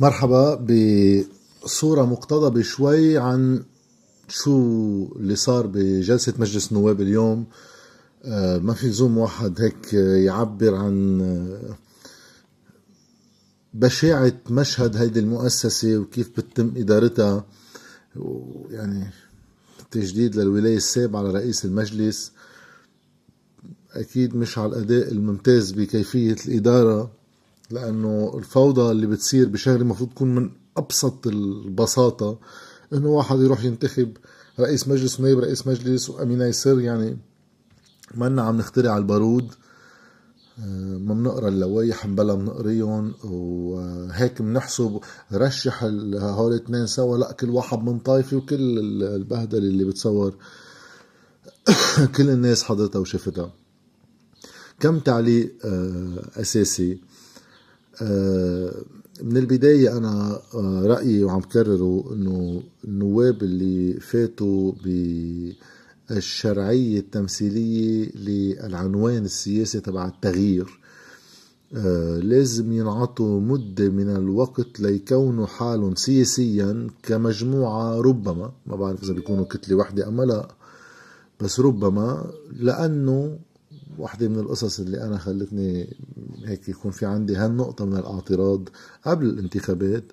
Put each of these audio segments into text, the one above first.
مرحبا بصورة مقتضبة شوي عن شو اللي صار بجلسة مجلس النواب اليوم. ما في زوم واحد هيك يعبر عن بشاعة مشهد هيدي المؤسسة وكيف بتتم إدارتها، يعني تجديد للولاية السابعة لرئيس المجلس أكيد مش على الأداء الممتاز بكيفية الإدارة، لأنه الفوضى اللي بتصير بشغلة المفروض تكون من أبسط البساطة، إنه واحد يروح ينتخب رئيس مجلس ونائب رئيس مجلس وأمينة يصير، يعني منا عم نخترع البارود، ما بنقرا اللوايح بلا بنقريهم، وهيك بنحسب رشح هول اثنين سوا، لا كل واحد من طائفه، وكل البهدله اللي بتصور كل الناس حضرتها وشافتها. كم تعليق اساسي من البدايه. انا رايي وعم بكرره انه النواب اللي فاتوا الشرعية التمثيلية للعنوان السياسي تبع التغيير لازم ينعطوا مدة من الوقت ليكونوا حالهم سياسيا كمجموعة، ربما ما بعرف إذا بيكونوا كتلة واحدة أم لا، بس ربما، لأنه واحدة من القصص اللي أنا خلتني هيك يكون في عندي هالنقطة من الاعتراض قبل الانتخابات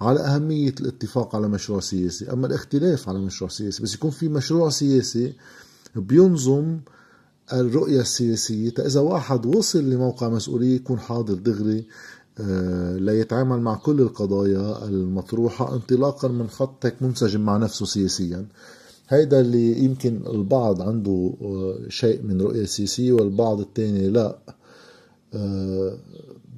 على أهمية الاتفاق على مشروع سياسي. أما الاختلاف على مشروع سياسي، بس يكون في مشروع سياسي بينظم الرؤية السياسية، إذا واحد وصل لموقع مسؤولية يكون حاضر دغري ليتعامل مع كل القضايا المطروحة انطلاقا من خطك منسجم مع نفسه سياسيا. هيدا اللي يمكن البعض عنده شيء من رؤية سياسية والبعض التاني لا،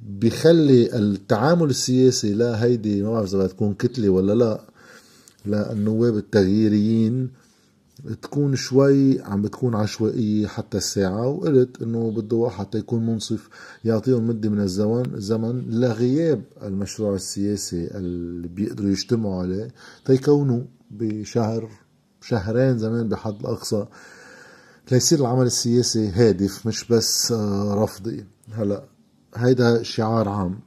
بيخلي التعامل السياسي لا هيدي ما بعرف اذا تكون كتله ولا لا، للنواب التغييريين تكون شوي عم بتكون عشوائيه حتى الساعه. وقلت انه بده واحد يكون منصف يعطيهم مده من الزمن لغياب المشروع السياسي اللي بيقدروا يجتمعوا عليه، تيكونوا بشهر شهرين زمان بحد الاقصى ليصير العمل السياسي هادف مش بس رفضي. هلا هيدا شعار عام،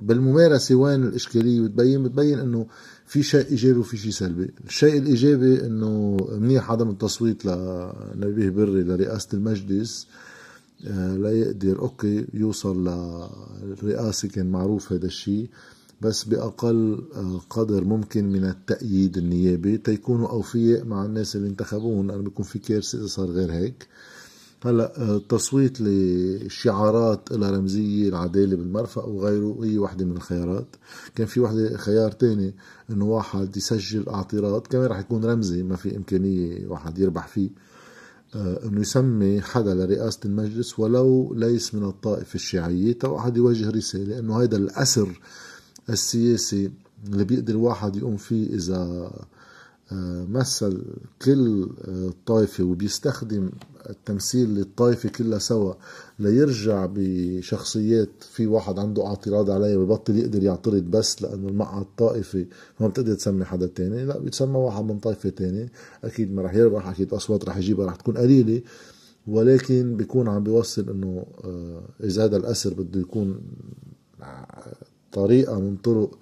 بالممارسة وين الإشكالية بتبين؟ بتبين إنه في شيء إيجابي وفي شيء سلبي. الشيء الإيجابي إنه منيح عدم التصويت لنبيه بري لرئاسة المجلس ليقدر أوكي يوصل للرئاسة، كان معروف هذا الشيء، بس بأقل قدر ممكن من التأييد النيابي تيكونوا أوفياء مع الناس اللي انتخبوهم، لأنه بيكون في كارثة إذا صار غير هيك. هلا التصويت لشعارات لها رمزيه، العداله بالمرفق وغيره، هي واحده من الخيارات. كان في واحده خيار تاني انه واحد يسجل اعتراض، كمان راح يكون رمزي ما في امكانيه واحد يربح فيه، انه يسمي حدا لرئاسه المجلس ولو ليس من الطائفه الشيعيه، تا واحد يوجه رساله انه هيدا الاسر السياسي اللي بيقدر واحد يقوم فيه اذا مثل كل طائفة وبيستخدم التمثيل للطائفة كلها سوا ليرجع بشخصيات. في واحد عنده اعتراض عليه وبطل يقدر يعترض بس لأنه المقعد الطائفي ما بتقدر تسمي حدا تاني، لا بيتسمى واحد من طائفة تاني، أكيد ما رح يربح، أكيد أصوات رح يجيبها رح تكون قليلة، ولكن بيكون عم بيوصل إنه إذا هذا الأسر بده يكون طريقة من طرق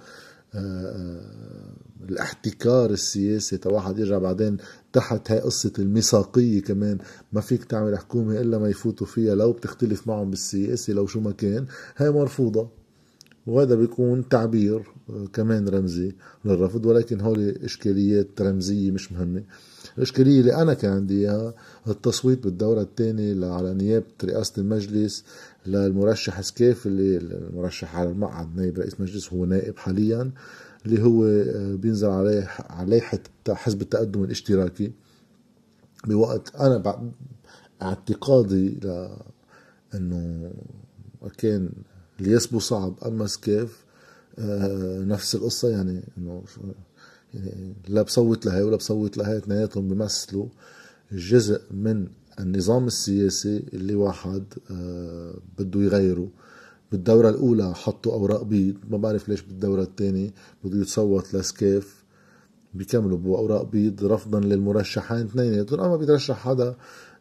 الاحتكار السياسي تواحد يرجع بعدين تحت هاي قصة الميثاقية. كمان ما فيك تعمل حكومة إلا ما يفوتوا فيها، لو بتختلف معهم بالسياسي لو شو ما كان، هاي مرفوضة، وهذا بيكون تعبير كمان رمزي للرفض. ولكن هولي إشكاليات رمزية مش مهمة. الإشكالية اللي أنا كان عندي التصويت بالدورة الثانية على نيابة رئاسة المجلس للمرشح سكاف، اللي المرشح على المقعد نائب رئيس مجلس، هو نائب حاليا، اللي هو بينزل عليه على لائحة حزب التقدم الاشتراكي. بوقت أنا اعتقادي لأنه كان اللي يسبو صعب، أما سكاف نفس القصة، يعني إنه لا بصوت لهي ولا بصوت لهي، اثنيناتهم بيمثلوا جزء من النظام السياسي اللي واحد بده يغيره. بالدورة الأولى حطوا أوراق بيض، ما بعرف ليش بالدورة الثانية بده يتصوت لسكاف بيكملوا بأوراق بيض رفضا للمرشحين اثنيناتهم، أما بيترشح حدا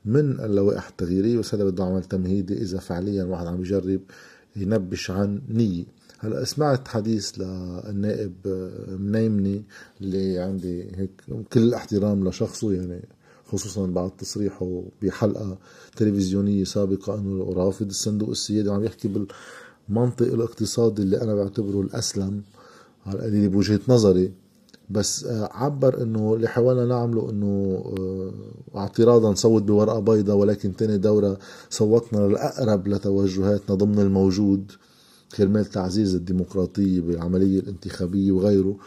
من اللوائح التغييرية، بس هذا بده عمل تمهيدي إذا فعليا واحد عم يجرب ينبش عن نية. هلا سمعت حديث للنائب منيمني اللي عندي هيك كل احترام لشخصه يعني، خصوصا بعد تصريحه بحلقه تلفزيونيه سابقه انه رافض الصندوق السيادي، وعم يحكي بالمنطق الاقتصادي اللي انا بعتبره الاسلم على القليل بوجهه نظري. بس عبر انه اللي حاولنا نعمله انه اعتراضا صوت بورقه بيضاء، ولكن تاني دوره صوتنا للاقرب لتوجهاتنا ضمن الموجود كرمال تعزيز الديمقراطيه بالعمليه الانتخابيه وغيره.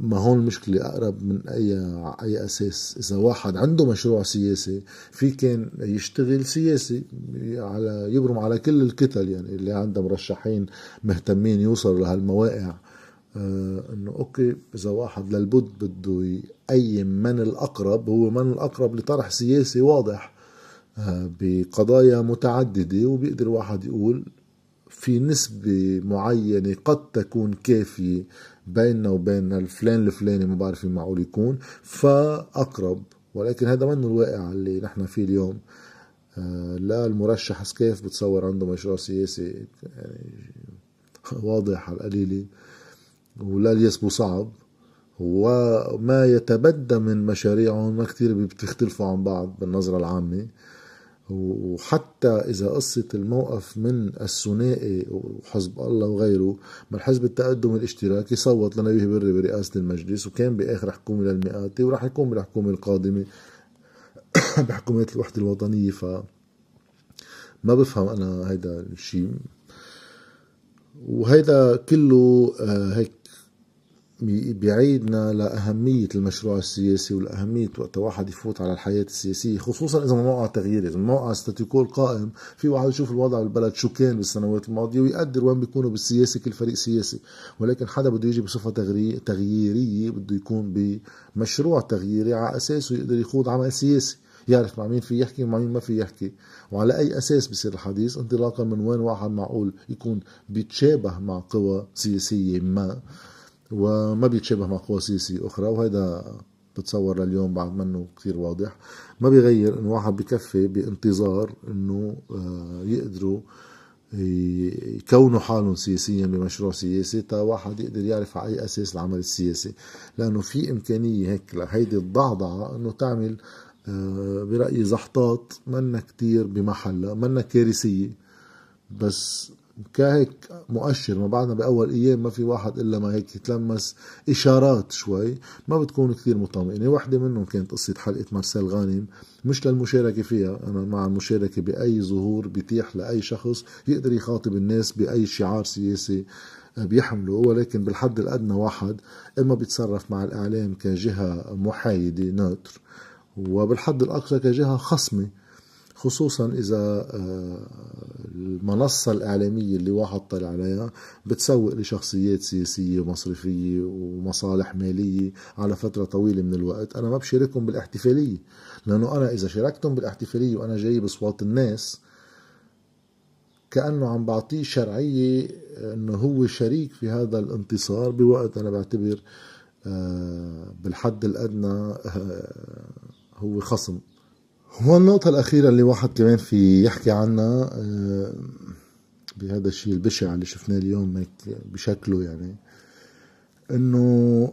ما هون المشكله اقرب من اي اساس. اذا واحد عنده مشروع سياسي في كان يشتغل سياسي على يبرم على كل الكتل، يعني اللي عنده مرشحين مهتمين يوصلوا لهالمواقع انه اوكي اذا واحد للبد بده يقيم من الاقرب، هو من الاقرب لطرح سياسي واضح بقضايا متعدده، وبيقدر واحد يقول في نسبه معينه قد تكون كافيه بيننا وبين الفلان الفلاني ما بعرف معقول يكون فاقرب. ولكن هذا منه الواقع اللي نحن فيه اليوم. لا المرشح سكيف بتصور عنده مشروع سياسي يعني واضح على القليله، ولا اليسبو صعب، وما يتبدى من مشاريعهم ما كتير بتختلفوا عن بعض بالنظرة العامة. وحتى إذا قصة الموقف من الثنائي وحزب الله وغيره، من حزب التقدم الاشتراكي صوت لنبيه بري برئاسة المجلس، وكان بآخر حكومة للمئاتي وراح يكون بالحكومة القادمة بحكومة الوحدة الوطنية. فما بفهم أنا هيدا الشيء، وهيدا كله هيك بيعيدنا لأهمية المشروع السياسي والأهمية وقت واحد يفوت على الحياة السياسية، خصوصا إذا موقع تغيير، إذا موقع ستاتيكو القائم، في واحد يشوف الوضع بالبلد شو كان بالسنوات الماضية ويقدر وين بيكونوا بالسياسة كل فريق سياسي. ولكن حدا بده يجي بصفة تغييرية بده يكون بمشروع تغييري على أساسه يقدر يخوض عمل سياسي، يعرف مع مين في يحكي ومع مين ما في يحكي، وعلى أي أساس بصير الحديث انطلاقا من وين واحد معقول يكون بيتشابه مع قوى سياسية ما وما بيتشابه مع قوى سياسية أخرى. وهذا بتصور لليوم بعد منه كثير واضح. ما بيغير إنه واحد بكفي بانتظار إنه يقدروا يكونوا حالهم سياسيا بمشروع سياسي تا واحد يقدر يعرف على أي أساس العمل السياسي، لأنه في إمكانية هيك لهيدي الضعضعة إنه تعمل برأيي زحطات منا كتير بمحلها، منا كارثية، بس كهيك مؤشر. ما بعدنا بأول أيام ما في واحد إلا ما هيك يتلمس إشارات شوي ما بتكون كتير مطمئنة. واحدة منهم كانت قصة حلقة مارسيل غانم، مش للمشاركة فيها، أنا مع المشاركة بأي ظهور بيتيح لأي شخص يقدر يخاطب الناس بأي شعار سياسي بيحمله، ولكن بالحد الأدنى واحد إما بيتصرف مع الإعلام كجهة محايدة ناتر، وبالحد الأقصى كجهة خصمة، خصوصا إذا المنصة الإعلامية اللي واحد طلع عليها بتسوق لشخصيات سياسية ومصرفية ومصالح مالية على فترة طويلة من الوقت. أنا ما بشاركهم بالاحتفالية، لأنه أنا إذا شاركتهم بالاحتفالية وأنا جاي بصوات الناس كأنه عم بعطيه شرعية أنه هو شريك في هذا الانتصار، بوقت أنا بعتبر بالحد الأدنى هو خصم. هو النقطة الأخيرة اللي واحد كمان في يحكي عنها بهذا الشيء البشع اللي شفناه اليوم هيك بشكله، يعني إنه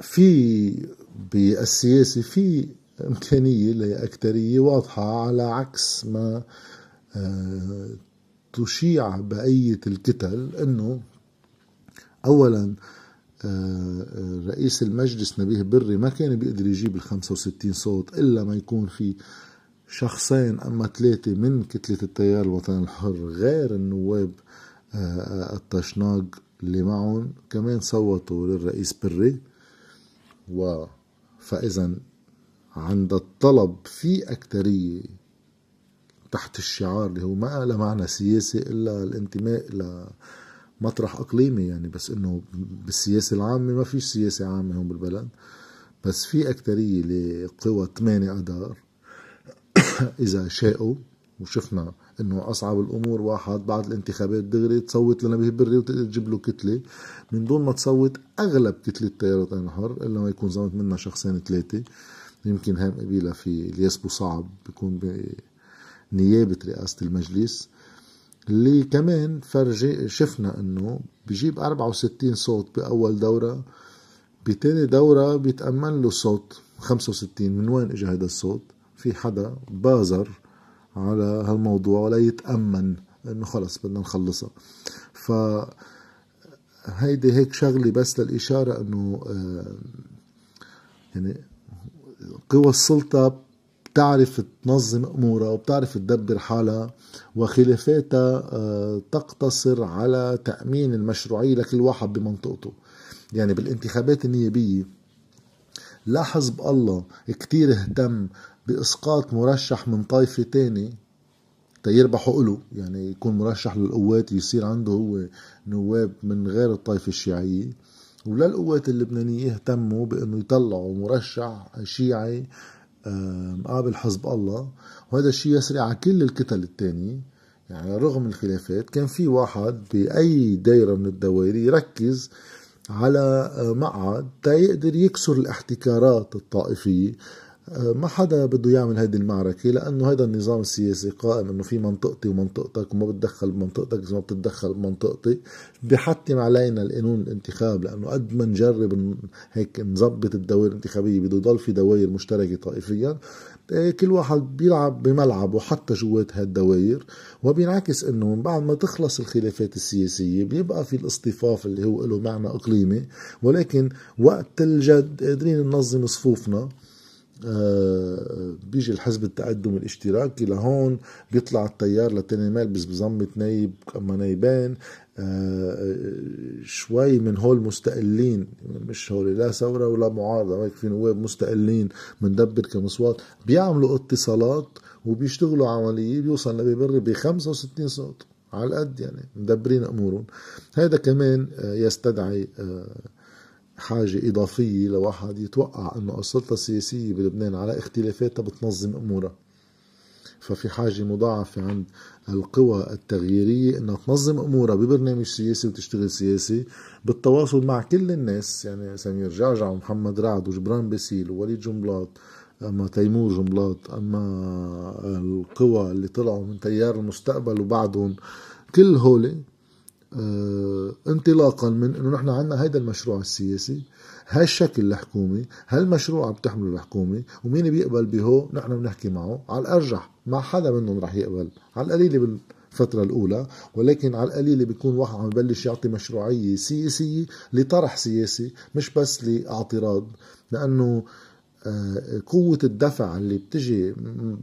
في بالسياسة في إمكانية لأكترية واضحة على عكس ما تشيع بقية الكتل. إنه أولا رئيس المجلس نبيه بري ما كان بيقدر يجيب 65 صوت إلا ما يكون في شخصين أما ثلاثة من كتلة التيار الوطني الحر غير النواب الطشناق اللي معهم كمان صوتوا للرئيس بري. فإذا عند الطلب في أكترية تحت الشعار اللي هو ما له معنى سياسي إلا الانتماء ل مطرح اقليمي يعني، بس انه بالسياسه العامه ما فيش سياسه عامه هون بالبلد، بس في اكتريه لقوى 8 اذار اذا شاءوا. وشفنا انه اصعب الامور واحد بعد الانتخابات دغري تصوت لنبيه بري وتقدر تجيب له كتله من دون ما تصوت اغلب كتله التيار الوطني الحر الا ما يكون زمت منها شخصين ثلاثه، يمكن هام قبيله في الياس بوصعب بيكون بنيابه رئاسه المجلس. اللي كمان فرجي شفنا انه بيجيب 64 صوت باول دورة، بتاني دورة بيتأمن له صوت 65. من وين اجى هذا الصوت؟ في حدا بازر على هالموضوع ولا يتأمن انه خلص بدنا نخلصها. فهيدي هيك شغلي بس للإشارة انه يعني قوى السلطة بتعرف تنظم أمورها وبتعرف تدبر حالها، وخلافاتها تقتصر على تأمين المشروعية لكل واحد بمنطقته. يعني بالانتخابات النيابية لا حزب الله كتير اهتم بإسقاط مرشح من طائفة تاني تيربحوا قلو، يعني يكون مرشح للقوات يصير عنده هو نواب من غير الطائفة الشيعية، ولا القوات اللبنانية يهتموا بأنه يطلعوا مرشح شيعي مقابل حزب الله. وهذا الشيء يسري على كل الكتل الثانية، يعني رغم الخلافات كان في واحد بأي دايرة من الدوائر يركز على معهد تا يقدر يكسر الاحتكارات الطائفية. ما حدا بده يعمل هذه المعركة، لأنه هذا النظام السياسي قائم أنه في منطقتي ومنطقتك، وما بتدخل بمنطقتك إذا ما بتتدخل بمنطقتي. بحتم علينا القانون الانتخاب، لأنه قد ما نجرب هيك نظبط الدوائر الانتخابية بده يضل في دوائر مشتركة طائفيا، كل واحد بيلعب بملعبه حتى جوات هالدوائر. وبينعكس أنه من بعد ما تخلص الخلافات السياسية بيبقى في الاصطفاف اللي هو له معنى إقليمي، ولكن وقت الجد قادرين ننظم صفوفنا. بيجي الحزب التقدم الاشتراكي لهون، بيطلع التيار لتاني ملبس بزمة نايب أما نايبان، شوي من هول مستقلين، مش هول لا ثورة ولا معارضة، هيك في نواب مستقلين مندبر كمصوات بيعملوا اتصالات وبيشتغلوا عملية، بيوصل نبي بري ب 65 صوت على القد، يعني مدبرين أمورهم. هذا كمان يستدعي حاجة إضافية لواحد يتوقع أنه السلطة السياسية بلبنان على اختلافاتها بتنظم أمورها، ففي حاجة مضاعفة عند القوى التغييرية أنها تنظم أمورها ببرنامج سياسي وتشتغل سياسي بالتواصل مع كل الناس، يعني سمير جعجع ومحمد رعد وجبران باسيل ووليد جنبلاط أما تيمور جنبلاط أما القوى اللي طلعوا من تيار المستقبل وبعدهم، كل هولي انطلاقا من انه نحن عندنا هيدا المشروع السياسي، هالشكل الحكومي، هالمشروع بتحمله الحكومه، ومين بيقبل بهو نحن بنحكي معه. على الارجح ما حدا منهم رح يقبل على القليله بالفتره الاولى، ولكن على القليله بيكون واحد عم يبلش يعطي مشروعيه سياسيه لطرح سياسي مش بس لاعتراض، لانه قوة الدفع اللي بتجي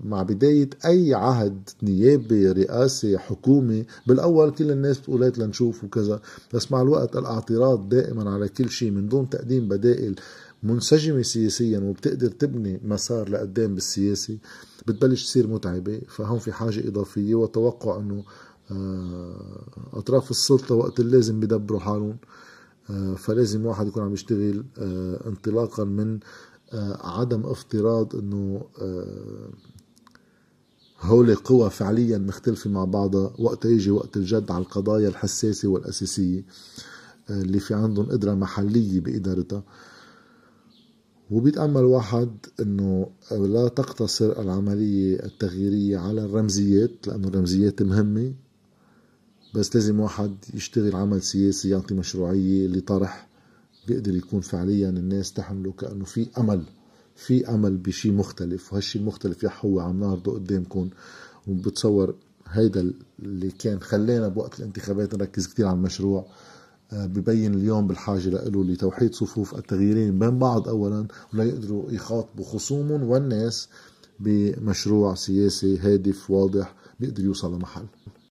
مع بداية أي عهد نيابي رئاسي حكومي بالأول كل الناس بتقول هات لنشوف وكذا، بس مع الوقت الاعتراض دائما على كل شيء من دون تقديم بدائل منسجمة سياسيا وبتقدر تبني مسار لقدام بالسياسي بتبلش تصير متعبة. فهون في حاجة إضافية، وتوقع أنه أطراف السلطة وقت اللازم بدبروا حالهم، فلازم واحد يكون عم يشتغل انطلاقا من عدم افتراض انه هول قوى فعليا مختلفة مع بعضها، وقت يجي وقت الجد على القضايا الحساسة والأساسية اللي في عندهم قدرة محلية بإدارتها. وبيتأمل واحد انه لا تقتصر العملية التغييرية على الرمزيات، لأنه الرمزيات مهمة، بس لازم واحد يشتغل عمل سياسي يعطي مشروعية لطرح بيقدر يكون فعليا الناس تحمله كأنه في أمل، في أمل بشيء مختلف، وهالشيء المختلف يحوى عم نعرضه قدامكم. وبتصور هيدا اللي كان خلينا بوقت الانتخابات نركز كتير على المشروع، ببين اليوم بالحاجة لإله لتوحيد صفوف التغييرين بين بعض أولا، ولا يقدروا يخاطبوا خصومهم والناس بمشروع سياسي هادف واضح بيقدر يوصل لمحل.